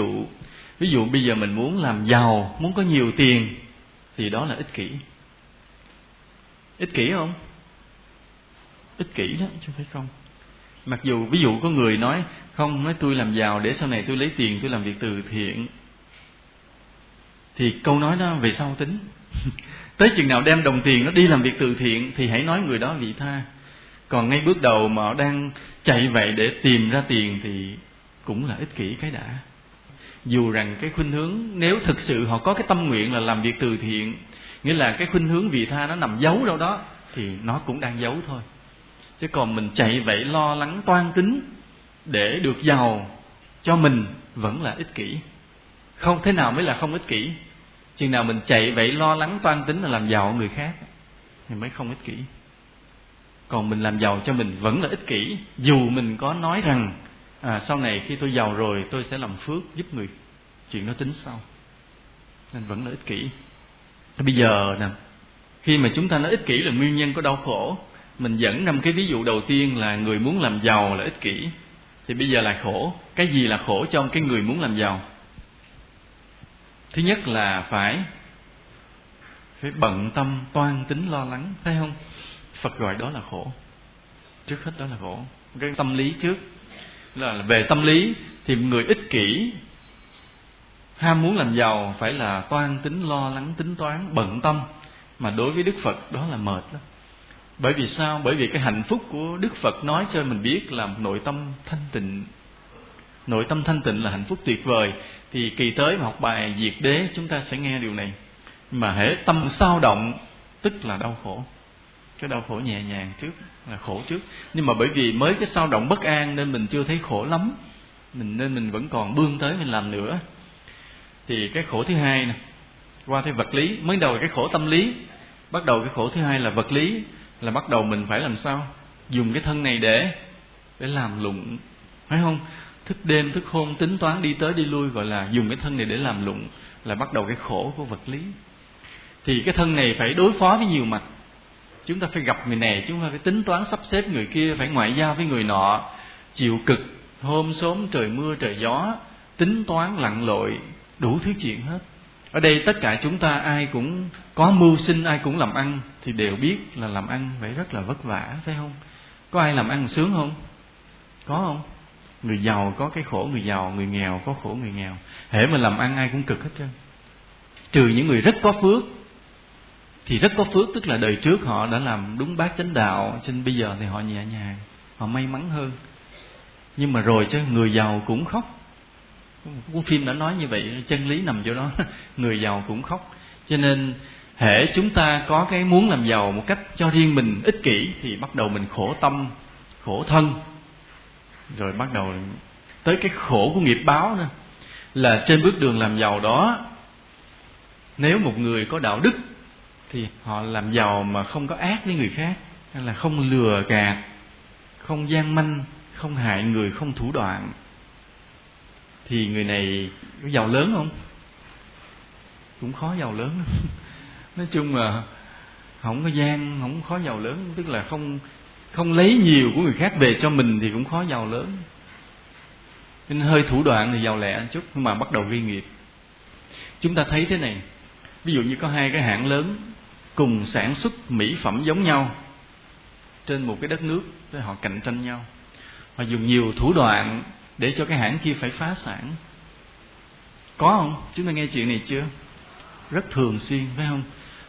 dụ bây giờ mình muốn làm giàu, muốn có nhiều tiền thì đó là ích kỷ. Ích kỷ không? Ích kỷ đó chứ phải không? Mặc dù ví dụ có người nói không, nói tôi làm giàu để sau này tôi lấy tiền tôi làm việc từ thiện, thì câu nói đó về sau tính. Tới chừng nào đem đồng tiền nó đi làm việc từ thiện thì hãy nói người đó vị tha. Còn ngay bước đầu mà họ đang chạy vậy để tìm ra tiền thì cũng là ích kỷ cái đã. Dù rằng cái khuynh hướng, nếu thực sự họ có cái tâm nguyện là làm việc từ thiện, nghĩa là cái khuynh hướng vị tha nó nằm giấu đâu đó, thì nó cũng đang giấu thôi. Chứ còn mình chạy vậy lo lắng toan tính để được giàu cho mình vẫn là ích kỷ. Không thế nào mới là không ích kỷ? Chừng nào mình chạy vậy lo lắng toan tính là làm giàu người khác thì mới không ích kỷ. Còn mình làm giàu cho mình vẫn là ích kỷ, dù mình có nói rằng sau này khi tôi giàu rồi tôi sẽ làm phước giúp người, chuyện đó tính sau, nên vẫn là ích kỷ. Bây giờ nè, khi mà chúng ta nói ích kỷ là nguyên nhân của đau khổ, mình dẫn năm cái ví dụ đầu tiên là người muốn làm giàu là ích kỷ, thì bây giờ là khổ. Cái gì là khổ cho cái người muốn làm giàu? Thứ nhất là phải bận tâm, toan tính, lo lắng, thấy không? Phật gọi đó là khổ. Trước hết đó là khổ. Cái tâm lý trước là về tâm lý thì người ích kỷ ham muốn làm giàu phải là toan tính, lo lắng, tính toán, bận tâm. Mà đối với Đức Phật đó là mệt lắm. Bởi vì sao? Bởi vì cái hạnh phúc của Đức Phật nói cho mình biết là nội tâm thanh tịnh. Nội tâm thanh tịnh là hạnh phúc tuyệt vời. Thì kỳ tới mà học bài Diệt Đế chúng ta sẽ nghe điều này. Mà hễ tâm sao động tức là đau khổ. Cái đau khổ nhẹ nhàng trước là khổ trước. Nhưng mà bởi vì mới cái sao động bất an nên mình chưa thấy khổ lắm, nên mình vẫn còn bươn tới mình làm nữa. Thì cái khổ thứ hai nè, qua cái vật lý. Mới đầu là cái khổ tâm lý, bắt đầu cái khổ thứ hai là vật lý. Là bắt đầu mình phải làm sao? Dùng cái thân này để làm lụng, phải không? Thức đêm, thức hôm, tính toán đi tới đi lui, gọi là dùng cái thân này để làm lụng. Là bắt đầu cái khổ của vật lý. Thì cái thân này phải đối phó với nhiều mặt. Chúng ta phải gặp người này, chúng ta phải tính toán sắp xếp người kia, phải ngoại giao với người nọ. Chịu cực, hôm sớm, trời mưa, trời gió, tính toán, lặn lội, đủ thứ chuyện hết. Ở đây tất cả chúng ta ai cũng có mưu sinh, ai cũng làm ăn thì đều biết là làm ăn phải rất là vất vả, phải không? Có ai làm ăn sướng không? Có không? Người giàu có cái khổ người giàu, người nghèo có khổ người nghèo. Hễ mà làm ăn ai cũng cực hết trơn. Trừ những người rất có phước. Thì rất có phước tức là đời trước họ đã làm đúng bát chánh đạo, cho nên bây giờ thì họ nhẹ nhàng, họ may mắn hơn. Nhưng mà rồi chứ người giàu cũng khóc. Cuốn phim đã nói như vậy, chân lý nằm chỗ đó. Người giàu cũng khóc. Cho nên hễ chúng ta có cái muốn làm giàu một cách cho riêng mình, ích kỷ, thì bắt đầu mình khổ tâm, khổ thân. Rồi bắt đầu tới cái khổ của nghiệp báo nữa. Là trên bước đường làm giàu đó, nếu một người có đạo đức thì họ làm giàu mà không có ác với người khác, hay là không lừa gạt, không gian manh, không hại người, không thủ đoạn, thì người này có giàu lớn không? Cũng khó giàu lớn. Nói chung là không có gian, không khó giàu lớn. Tức là không lấy nhiều của người khác về cho mình thì cũng khó giàu lớn. Nên hơi thủ đoạn thì giàu lẹ một chút, nhưng mà bắt đầu ghi nghiệp. Chúng ta thấy thế này, ví dụ như có hai cái hãng lớn cùng sản xuất mỹ phẩm giống nhau trên một cái đất nước, thì họ cạnh tranh nhau. Họ dùng nhiều thủ đoạn để cho cái hãng kia phải phá sản. Có không? Chúng ta nghe chuyện này chưa? Rất thường xuyên, phải không?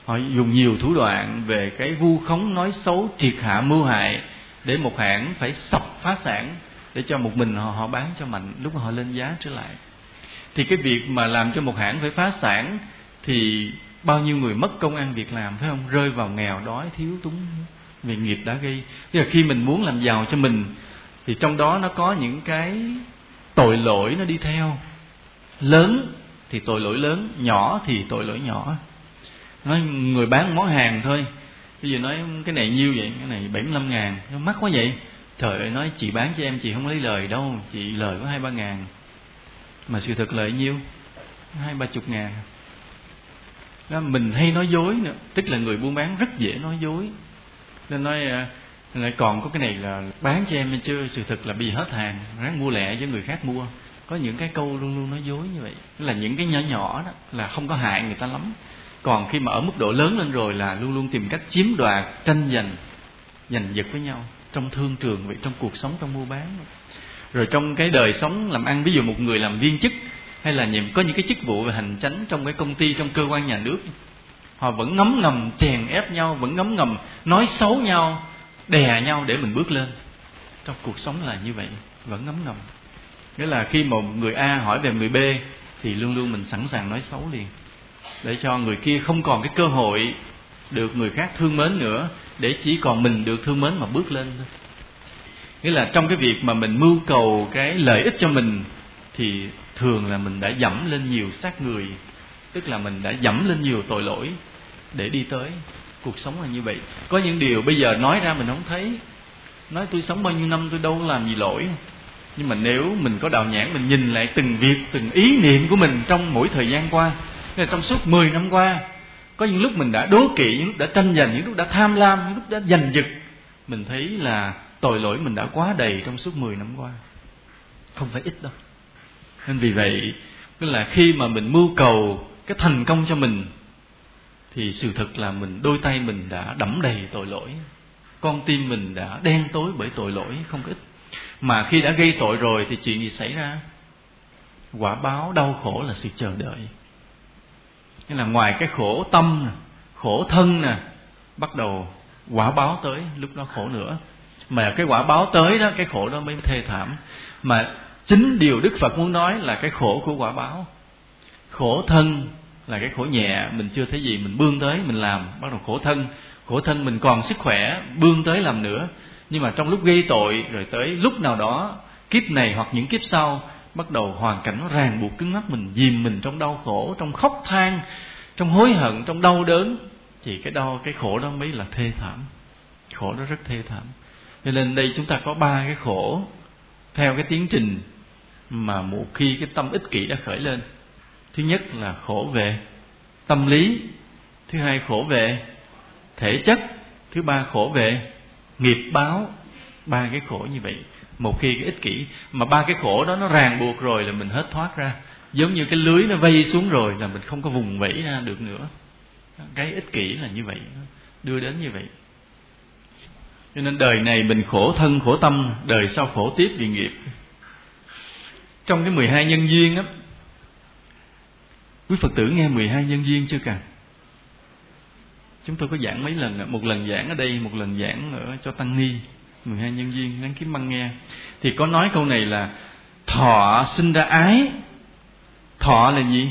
Họ dùng nhiều thủ đoạn về cái vu khống, nói xấu, triệt hạ, mưu hại để một hãng phải sập phá sản, để cho một mình họ bán cho mạnh, lúc mà họ lên giá trở lại. Thì cái việc mà làm cho một hãng phải phá sản thì bao nhiêu người mất công ăn việc làm, phải không? Rơi vào nghèo đói, thiếu túng vì nghiệp đã gây. Tức là khi mình muốn làm giàu cho mình thì trong đó nó có những cái tội lỗi nó đi theo. Lớn thì tội lỗi lớn, nhỏ thì tội lỗi nhỏ. Nói người bán món hàng thôi, bây giờ nói cái này nhiêu vậy, cái này 75 ngàn, nó mắc quá vậy. Trời ơi, nói chị bán cho em chị không lấy lời đâu, chị lời có 2-3 ngàn, mà sự thật lợi nhiêu 20-30 ngàn. Đó, mình hay nói dối nữa. Tức là người buôn bán rất dễ nói dối. Nên nói Lại còn có cái này là bán cho em chứ sự thật là bây giờ hết hàng, ráng mua lẻ với người khác mua. Có những cái câu luôn luôn nói dối như vậy, tức là những cái nhỏ nhỏ đó là không có hại người ta lắm. Còn khi mà ở mức độ lớn lên rồi là luôn luôn tìm cách chiếm đoạt, tranh giành, giành giật với nhau trong thương trường vậy, trong cuộc sống, trong mua bán, rồi trong cái đời sống làm ăn. Ví dụ một người làm viên chức hay là có những cái chức vụ về hành chánh trong cái công ty, trong cơ quan nhà nước, họ vẫn ngấm ngầm chèn ép nhau, vẫn ngấm ngầm nói xấu nhau, đè nhau để mình bước lên. Trong cuộc sống là như vậy, vẫn ngấm ngầm. Nghĩa là khi một người A hỏi về người B thì luôn luôn mình sẵn sàng nói xấu liền, để cho người kia không còn cái cơ hội được người khác thương mến nữa, để chỉ còn mình được thương mến mà bước lên thôi. Nghĩa là trong cái việc mà mình mưu cầu cái lợi ích cho mình thì thường là mình đã dẫm lên nhiều xác người, tức là mình đã dẫm lên nhiều tội lỗi để đi tới. Cuộc sống là như vậy. Có những điều bây giờ nói ra mình không thấy, nói tôi sống bao nhiêu năm tôi đâu làm gì lỗi. Nhưng mà nếu mình có đạo nhãn, mình nhìn lại từng việc, từng ý niệm của mình trong mỗi thời gian qua, nên là trong suốt 10 năm qua, có những lúc mình đã đố kỵ, những lúc đã tranh giành, những lúc đã tham lam, những lúc đã giành giật, mình thấy là tội lỗi mình đã quá đầy trong suốt 10 năm qua, không phải ít đâu. Nên vì vậy, tức là khi mà mình mưu cầu cái thành công cho mình thì sự thật là đôi tay mình đã đẫm đầy tội lỗi, con tim mình đã đen tối bởi tội lỗi không ít. Mà khi đã gây tội rồi thì chuyện gì xảy ra? Quả báo đau khổ là sự chờ đợi. Nên là ngoài cái khổ tâm, khổ thân nè, bắt đầu quả báo tới, lúc đó khổ nữa. Mà cái quả báo tới đó, cái khổ đó mới thê thảm. Mà chính điều Đức Phật muốn nói là cái khổ của quả báo. Khổ thân là cái khổ nhẹ, mình chưa thấy gì, mình bươn tới, mình làm, bắt đầu khổ thân. Khổ thân mình còn sức khỏe, bươn tới làm nữa. Nhưng mà trong lúc gây tội, rồi tới lúc nào đó, kiếp này hoặc những kiếp sau, bắt đầu hoàn cảnh nó ràng buộc cứng mắt mình, dìm mình trong đau khổ, trong khóc than, trong hối hận, trong đau đớn. Thì cái khổ đó mới là thê thảm. Khổ đó rất thê thảm. Cho nên đây chúng ta có ba cái khổ theo cái tiến trình mà một khi cái tâm ích kỷ đã khởi lên. Thứ nhất là khổ về tâm lý, thứ hai khổ về thể chất, thứ ba khổ về nghiệp báo. Ba cái khổ như vậy, một khi cái ích kỷ mà ba cái khổ đó nó ràng buộc rồi là mình hết thoát ra, giống như cái lưới nó vây xuống rồi là mình không có vùng vẫy ra được nữa. Cái ích kỷ là như vậy, đưa đến như vậy. Cho nên đời này mình khổ thân khổ tâm, đời sau khổ tiếp vì nghiệp. Trong cái 12 nhân duyên á, quý Phật tử nghe 12 nhân duyên chưa cả? Chúng tôi có giảng mấy lần, một lần giảng ở đây, một lần giảng ở cho Tăng Ni, 12 nhân duyên, đáng kiếm băng nghe. Thì có nói câu này là thọ sinh ra ái. Thọ là gì?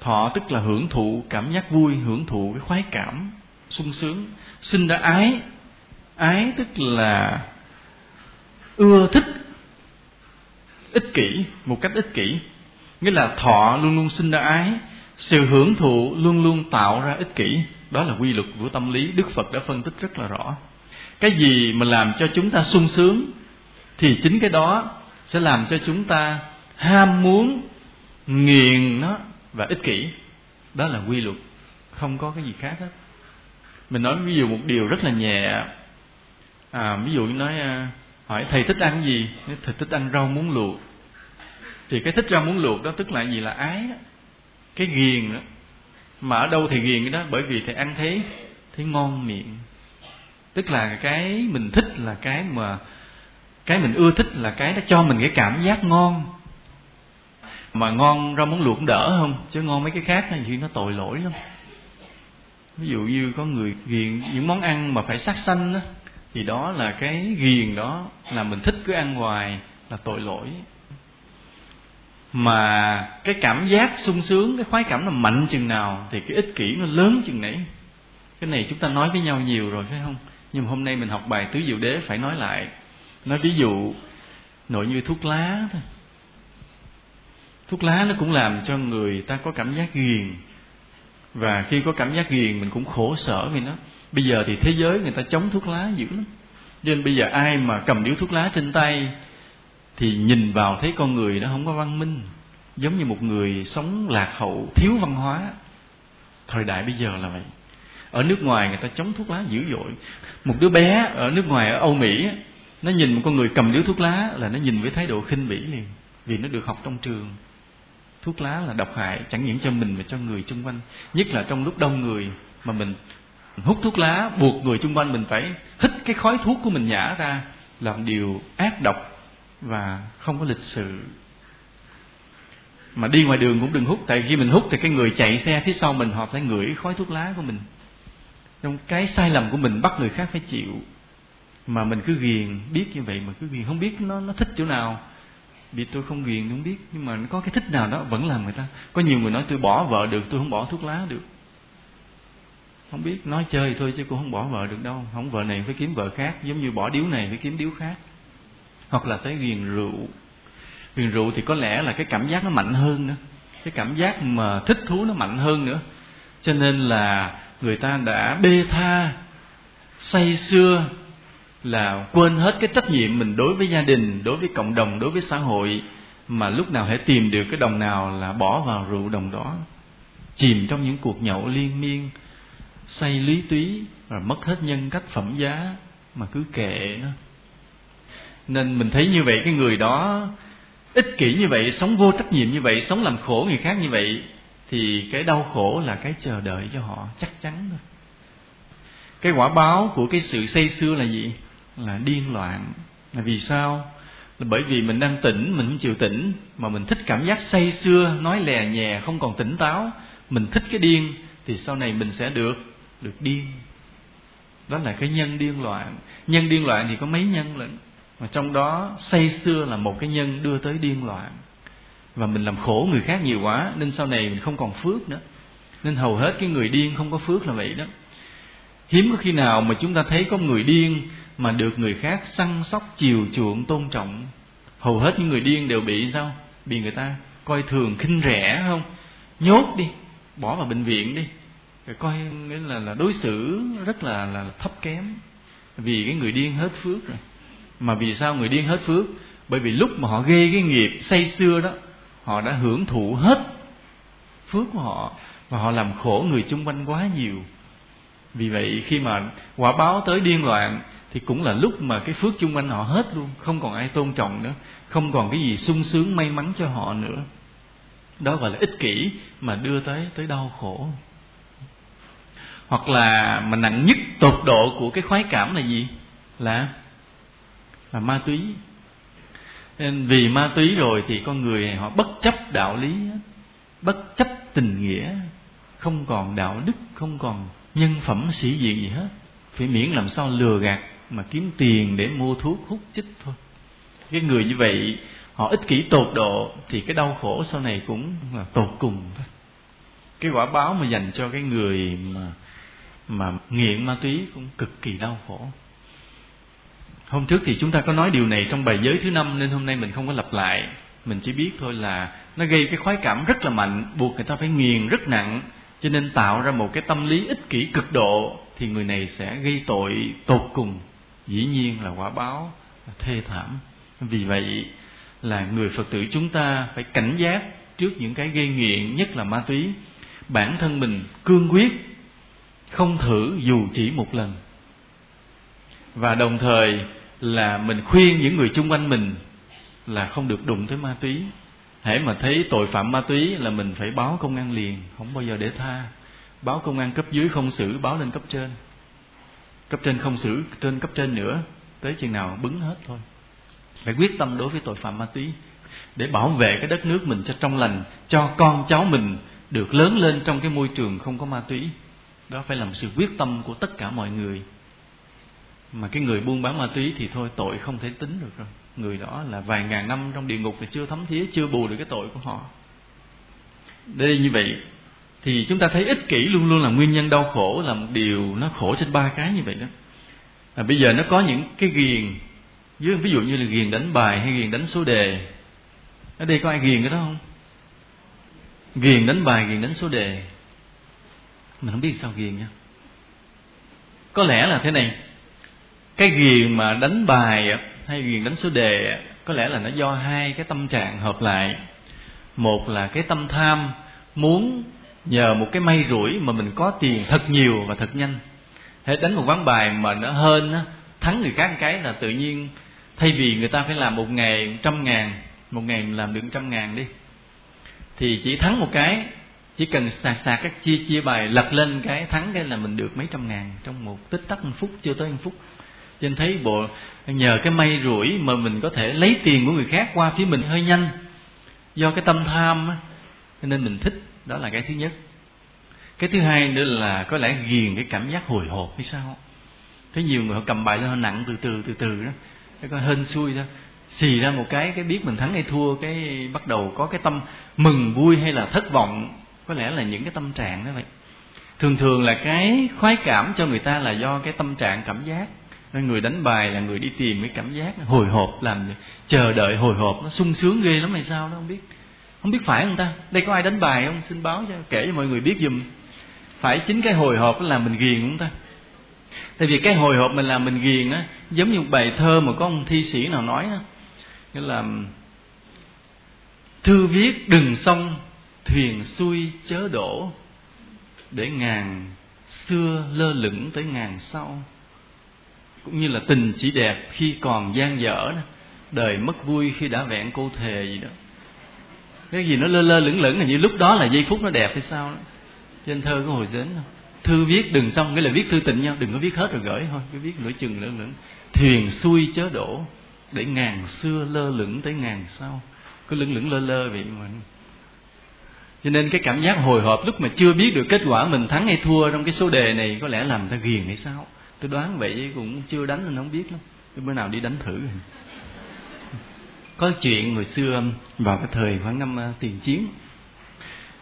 Thọ tức là hưởng thụ cảm giác vui, hưởng thụ cái khoái cảm, sung sướng. Sinh ra ái, ái tức là ưa thích, ích kỷ, một cách ích kỷ. Nghĩa là thọ luôn luôn sinh ra ái, sự hưởng thụ luôn luôn tạo ra ích kỷ. Đó là quy luật của tâm lý, Đức Phật đã phân tích rất là rõ. Cái gì mà làm cho chúng ta sung sướng thì chính cái đó sẽ làm cho chúng ta ham muốn, nghiền nó và ích kỷ. Đó là quy luật, không có cái gì khác hết. Mình nói ví dụ một điều rất là nhẹ, ví dụ nói hỏi thầy thích ăn gì, nếu thầy thích ăn rau muống luộc, thì cái thích rau muống luộc đó tức là gì? Là ái đó, cái ghiền đó. Mà ở đâu thì ghiền cái đó? Bởi vì thầy ăn thấy ngon miệng, tức là cái mình thích là cái mà cái mình ưa thích, là cái nó cho mình cái cảm giác ngon. Mà ngon rau muống luộc cũng đỡ không, chứ ngon mấy cái khác thì nó tội lỗi lắm. Ví dụ như có người ghiền những món ăn mà phải sát sanh đó, thì đó là cái ghiền đó, là mình thích cứ ăn hoài là tội lỗi. Mà cái cảm giác sung sướng, cái khoái cảm nó mạnh chừng nào thì cái ích kỷ nó lớn chừng nấy. Cái này chúng ta nói với nhau nhiều rồi phải không? Nhưng mà hôm nay mình học bài Tứ Diệu Đế phải nói lại. Nói ví dụ nội như thuốc lá thôi. Thuốc lá nó cũng làm cho người ta có cảm giác ghiền, và khi có cảm giác ghiền mình cũng khổ sở vì nó. Bây giờ thì thế giới người ta chống thuốc lá dữ lắm, nên bây giờ ai mà cầm điếu thuốc lá trên tay thì nhìn vào thấy con người đó không có văn minh, giống như một người sống lạc hậu, thiếu văn hóa. Thời đại bây giờ là vậy. Ở nước ngoài người ta chống thuốc lá dữ dội. Một đứa bé ở nước ngoài, ở Âu Mỹ, nó nhìn một con người cầm điếu thuốc lá là nó nhìn với thái độ khinh bỉ liền. Vì nó được học trong trường, thuốc lá là độc hại chẳng những cho mình mà cho người xung quanh. Nhất là trong lúc đông người mà mình hút thuốc lá, buộc người xung quanh mình phải hít cái khói thuốc của mình nhả ra, là một điều ác độc và không có lịch sự. Mà đi ngoài đường cũng đừng hút, tại khi mình hút thì cái người chạy xe phía sau mình họ phải ngửi khói thuốc lá của mình. Trong cái sai lầm của mình bắt người khác phải chịu, mà mình cứ ghiền, biết như vậy mà cứ ghiền, không biết nó thích chỗ nào. Vì tôi không ghiền không biết, nhưng mà nó có cái thích nào đó vẫn làm người ta. Có nhiều người nói tôi bỏ vợ được, tôi không bỏ thuốc lá được. Không biết, nói chơi thôi chứ cô không bỏ vợ được đâu. Không, vợ này phải kiếm vợ khác, giống như bỏ điếu này phải kiếm điếu khác. Hoặc là tới ghiền rượu. Ghiền rượu thì có lẽ là cái cảm giác nó mạnh hơn nữa, cái cảm giác mà thích thú nó mạnh hơn nữa, cho nên là người ta đã bê tha say sưa, là quên hết cái trách nhiệm mình đối với gia đình, đối với cộng đồng, đối với xã hội. Mà lúc nào hãy tìm được cái đồng nào là bỏ vào rượu đồng đó, chìm trong những cuộc nhậu liên miên, say lý túy và mất hết nhân cách phẩm giá mà cứ kệ nó. Nên mình thấy như vậy, cái người đó ích kỷ như vậy, sống vô trách nhiệm như vậy, sống làm khổ người khác như vậy, thì cái đau khổ là cái chờ đợi cho họ, chắc chắn thôi. Cái quả báo của cái sự say sưa là gì? Là điên loạn. Là vì sao? Là bởi vì mình đang tỉnh, mình không chịu tỉnh, mà mình thích cảm giác say sưa, nói lè nhè, không còn tỉnh táo. Mình thích cái điên, thì sau này mình sẽ được điên. Đó là cái nhân điên loạn. Nhân điên loạn thì có mấy nhân lận, mà trong đó say sưa là một cái nhân đưa tới điên loạn. Và mình làm khổ người khác nhiều quá nên sau này mình không còn phước nữa. Nên hầu hết cái người điên không có phước là vậy đó. Hiếm có khi nào mà chúng ta thấy có người điên mà được người khác săn sóc, chiều chuộng, tôn trọng. Hầu hết những người điên đều bị sao? Bị người ta coi thường, khinh rẻ, không? Nhốt đi, bỏ vào bệnh viện đi, rồi coi nghĩa là đối xử rất là thấp kém. Vì cái người điên hết phước rồi. Mà vì sao người điên hết phước? Bởi vì lúc mà họ gây cái nghiệp say sưa đó, họ đã hưởng thụ hết phước của họ, và họ làm khổ người xung quanh quá nhiều. Vì vậy khi mà quả báo tới điên loạn thì cũng là lúc mà cái phước xung quanh họ hết luôn, không còn ai tôn trọng nữa, không còn cái gì sung sướng may mắn cho họ nữa. Đó gọi là ích kỷ mà đưa tới đau khổ. Hoặc là mà nặng nhất tột độ của cái khoái cảm là gì? Là ma túy. Nên vì ma túy rồi thì con người họ bất chấp đạo lý, bất chấp tình nghĩa, không còn đạo đức, không còn nhân phẩm sĩ diện gì hết, phải miễn làm sao lừa gạt mà kiếm tiền để mua thuốc hút chích thôi. Cái người như vậy họ ích kỷ tột độ thì cái đau khổ sau này cũng là tột cùng thôi. Cái quả báo mà dành cho cái người mà nghiện ma túy cũng cực kỳ đau khổ. Hôm trước thì chúng ta có nói điều này trong bài giới thứ 5, nên hôm nay mình không có lặp lại. Mình chỉ biết thôi là nó gây cái khoái cảm rất là mạnh, buộc người ta phải nghiền rất nặng, cho nên tạo ra một cái tâm lý ích kỷ cực độ, thì người này sẽ gây tội tột cùng. Dĩ nhiên là quả báo thê thảm. Vì vậy là người Phật tử chúng ta phải cảnh giác trước những cái gây nghiện, nhất là ma túy. Bản thân mình cương quyết không thử dù chỉ một lần. Và đồng thời là mình khuyên những người xung quanh mình là không được đụng tới ma túy. Hễ mà thấy tội phạm ma túy là mình phải báo công an liền, không bao giờ để tha. Báo công an cấp dưới không xử, báo lên cấp trên. Cấp trên không xử, trên cấp trên nữa, tới chừng nào bứng hết thôi. Phải quyết tâm đối với tội phạm ma túy để bảo vệ cái đất nước mình cho trong lành, cho con cháu mình được lớn lên trong cái môi trường không có ma túy. Đó phải làm sự quyết tâm của tất cả mọi người. Mà cái người buôn bán ma túy thì thôi, tội không thể tính được rồi. Người đó là vài ngàn năm trong địa ngục thì chưa thấm thía, chưa bù được cái tội của họ. Đây như vậy thì chúng ta thấy ích kỷ luôn luôn là nguyên nhân đau khổ, là một điều nó khổ trên ba cái như vậy đó. Bây giờ nó có những cái ghiền, ví dụ như là ghiền đánh bài hay ghiền đánh số đề. Ở đây có ai ghiền cái đó không? Ghiền đánh bài, ghiền đánh số đề. Mình không biết sao ghiền nha. Có lẽ là thế này, cái ghiền mà đánh bài hay ghiền đánh số đề có lẽ là nó do hai cái tâm trạng hợp lại. Một là cái tâm tham muốn nhờ một cái may rủi mà mình có tiền thật nhiều và thật nhanh. Thế đánh một ván bài mà nó hên á, thắng người khác một cái là tự nhiên thay vì người ta phải làm một ngày 100 ngàn, một ngày mình làm được 100 ngàn đi, thì chỉ thắng một cái, chỉ cần sạc sạc các chia bài lật lên cái thắng cái là mình được mấy trăm ngàn trong một tích tắc, một phút, chưa tới một phút. Cho nên thấy bộ nhờ cái may rủi mà mình có thể lấy tiền của người khác qua phía mình hơi nhanh, do cái tâm tham á, nên mình thích. Đó là cái thứ nhất. Cái thứ hai nữa là có lẽ ghiền cái cảm giác hồi hộp hay sao. Thấy nhiều người họ cầm bài lên họ nặng từ từ đó, nó có hên xui đó, xì ra một cái biết mình thắng hay thua, cái bắt đầu có cái tâm mừng vui hay là thất vọng. Có lẽ là những cái tâm trạng đó vậy. Thường thường là cái khoái cảm cho người ta là do cái tâm trạng cảm giác. Người đánh bài là người đi tìm cái cảm giác hồi hộp, làm chờ đợi hồi hộp, nó sung sướng ghê lắm hay sao đó, không biết phải không ta. Đây có ai đánh bài không, xin báo cho, kể cho mọi người biết giùm. Phải chính cái hồi hộp là mình ghiền không ta? Tại vì cái hồi hộp mình làm mình ghiền á, giống như một bài thơ mà có ông thi sĩ nào nói á, nghĩa là thư viết đừng xong thuyền xuôi chớ đổ, để ngàn xưa lơ lửng tới ngàn sau. Cũng như là tình chỉ đẹp khi còn dang dở, đời mất vui khi đã vẹn câu thề gì đó. Cái gì nó lơ lửng lửng là như lúc đó là giây phút nó đẹp hay sao đó. Trên thơ có hồi dến không? Thư viết đừng xong, nghĩa là viết thư tình nhau, đừng có viết hết rồi gửi thôi, cứ viết nửa chừng lửng. Thuyền xuôi chớ đổ, để ngàn xưa lơ lửng tới ngàn sau. Cứ lửng lơ vậy mà. Cho nên cái cảm giác hồi hộp lúc mà chưa biết được kết quả mình thắng hay thua trong cái số đề này, có lẽ làm người ta ghiền hay sao. Tôi đoán vậy chứ cũng chưa đánh nên không biết lắm. Tôi bữa nào đi đánh thử. Có chuyện hồi xưa vào cái thời khoảng năm tiền chiến,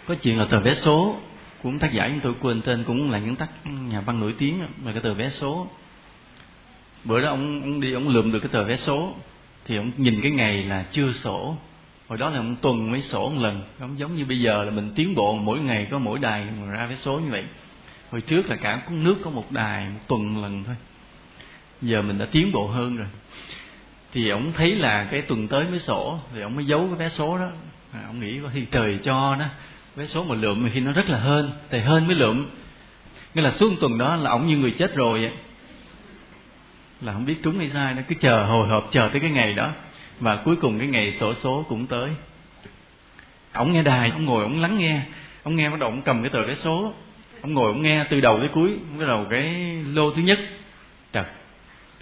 có chuyện là tờ vé số của tác giả chúng tôi quên tên, cũng là những tác nhà văn nổi tiếng, là cái tờ vé số. Bữa đó ông đi ông lượm được cái tờ vé số, thì ông nhìn cái ngày là chưa sổ. Hồi đó là ông tuần mới sổ một lần, không giống như bây giờ là mình tiến bộ mỗi ngày có mỗi đài mà ra vé số như vậy. Hồi trước là cả nước có một đài một tuần một lần thôi, giờ mình đã tiến bộ hơn rồi. Thì ông thấy là cái tuần tới mới sổ, thì ông mới giấu cái vé số đó. Ông nghĩ có khi trời cho đó, vé số mà lượm thì nó rất là hên, tại hên mới lượm. Nghĩa là suốt tuần đó là ông như người chết rồi vậy, là không biết trúng hay sai, nó cứ chờ hồi hộp chờ tới cái ngày đó. Và cuối cùng cái ngày sổ số cũng tới. Ông nghe đài, ông ngồi ông lắng nghe. Ông nghe bắt đầu ông cầm cái tờ vé số, ông ngồi ông nghe từ đầu tới cuối. Bắt đầu cái lô thứ nhất trật,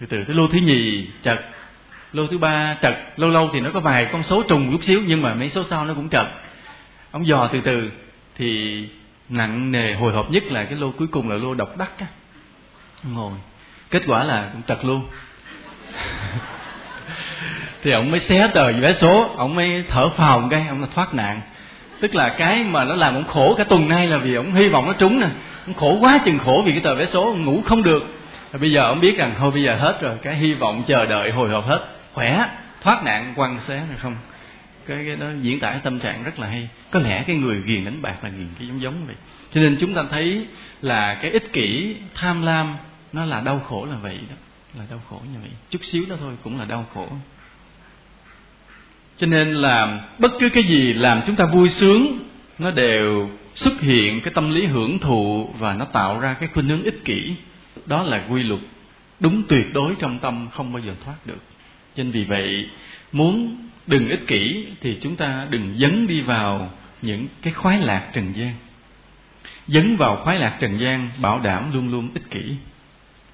từ cái lô thứ nhì trật, lô thứ ba trật. Lâu thì nó có vài con số trùng chút xíu, nhưng mà mấy số sau nó cũng trật. Ông dò từ thì nặng nề hồi hộp nhất là cái lô cuối cùng, là lô độc đắc á. Ông ngồi, kết quả là cũng trật luôn. Thì ông mới xé tờ vé số, ông mới thở phào một cái, ông là thoát nạn. Tức là cái mà nó làm ông khổ cả tuần nay là vì ông hy vọng nó trúng nè, ông khổ quá chừng khổ vì cái tờ vé số, ông ngủ không được. Rồi bây giờ ông biết rằng thôi bây giờ hết rồi, cái hy vọng chờ đợi hồi hộp hết, khỏe, thoát nạn, quăng xé rồi không. Cái đó diễn tả tâm trạng rất là hay. Có lẽ cái người ghiền đánh bạc là ghiền cái giống vậy. Cho nên chúng ta thấy là cái ích kỷ, tham lam nó là đau khổ là vậy đó, là đau khổ như vậy. Chút xíu đó thôi cũng là đau khổ. Cho nên là bất cứ cái gì làm chúng ta vui sướng, nó đều xuất hiện cái tâm lý hưởng thụ và nó tạo ra cái khuynh hướng ích kỷ. Đó là quy luật đúng tuyệt đối trong tâm, không bao giờ thoát được. Cho nên vì vậy muốn đừng ích kỷ thì chúng ta đừng dấn đi vào những cái khoái lạc trần gian. Dấn vào khoái lạc trần gian bảo đảm luôn luôn ích kỷ,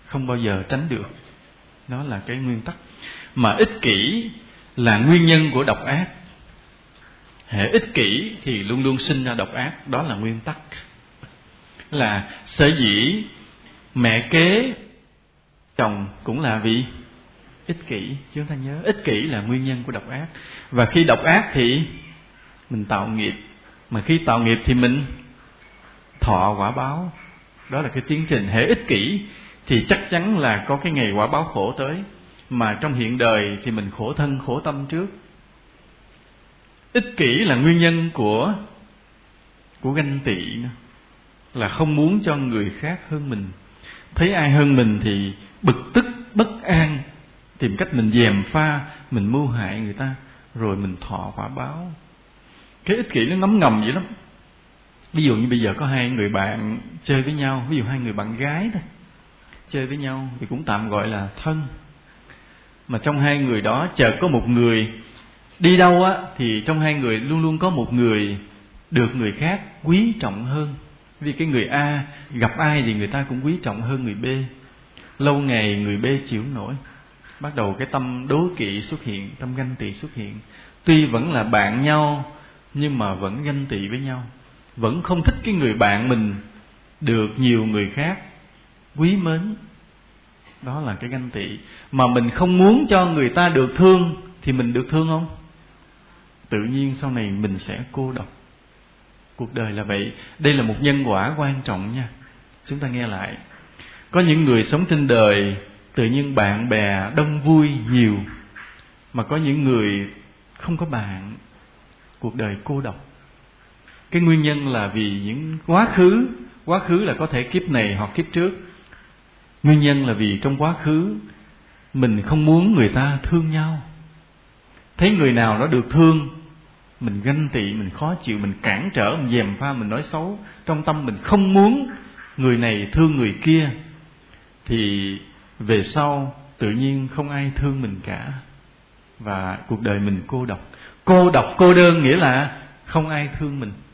không bao giờ tránh được. Đó là cái nguyên tắc. Mà ích kỷ là nguyên nhân của độc ác. Hễ ích kỷ thì luôn luôn sinh ra độc ác. Đó là nguyên tắc. Là sở dĩ mẹ kế chồng cũng là vì ích kỷ. Chúng ta nhớ ích kỷ là nguyên nhân của độc ác. Và khi độc ác thì mình tạo nghiệp, mà khi tạo nghiệp thì mình thọ quả báo. Đó là cái tiến trình. Hễ ích kỷ thì chắc chắn là có cái ngày quả báo khổ tới. Mà trong hiện đời thì mình khổ thân khổ tâm trước. Ích kỷ là nguyên nhân của ganh tị nữa. Là không muốn cho người khác hơn mình. Thấy ai hơn mình thì bực tức bất an, tìm cách mình gièm pha, mình mưu hại người ta, rồi mình thọ quả báo. Cái ích kỷ nó ngấm ngầm vậy lắm. Ví dụ như bây giờ có hai người bạn chơi với nhau, ví dụ hai người bạn gái thôi chơi với nhau thì cũng tạm gọi là thân. Mà trong hai người đó chợt có một người đi đâu á, thì trong hai người luôn luôn có một người được người khác quý trọng hơn. Vì cái người A gặp ai thì người ta cũng quý trọng hơn người B. Lâu ngày người B chịu nổi, bắt đầu cái tâm đố kỵ xuất hiện, tâm ganh tị xuất hiện. Tuy vẫn là bạn nhau nhưng mà vẫn ganh tị với nhau, vẫn không thích cái người bạn mình được nhiều người khác quý mến. Đó là cái ganh tị. Mà mình không muốn cho người ta được thương thì mình được thương không? Tự nhiên sau này mình sẽ cô độc. Cuộc đời là vậy. Đây là một nhân quả quan trọng nha. Chúng ta nghe lại. Có những người sống trên đời tự nhiên bạn bè đông vui nhiều, mà có những người không có bạn, cuộc đời cô độc. Cái nguyên nhân là vì những quá khứ là có thể kiếp này hoặc kiếp trước. Nguyên nhân là vì trong quá khứ mình không muốn người ta thương nhau. Thấy người nào nó được thương, mình ganh tị, mình khó chịu, mình cản trở, mình gièm pha, mình nói xấu. Trong tâm mình không muốn người này thương người kia, thì về sau tự nhiên không ai thương mình cả. Và cuộc đời mình cô độc. Cô độc cô đơn nghĩa là không ai thương mình.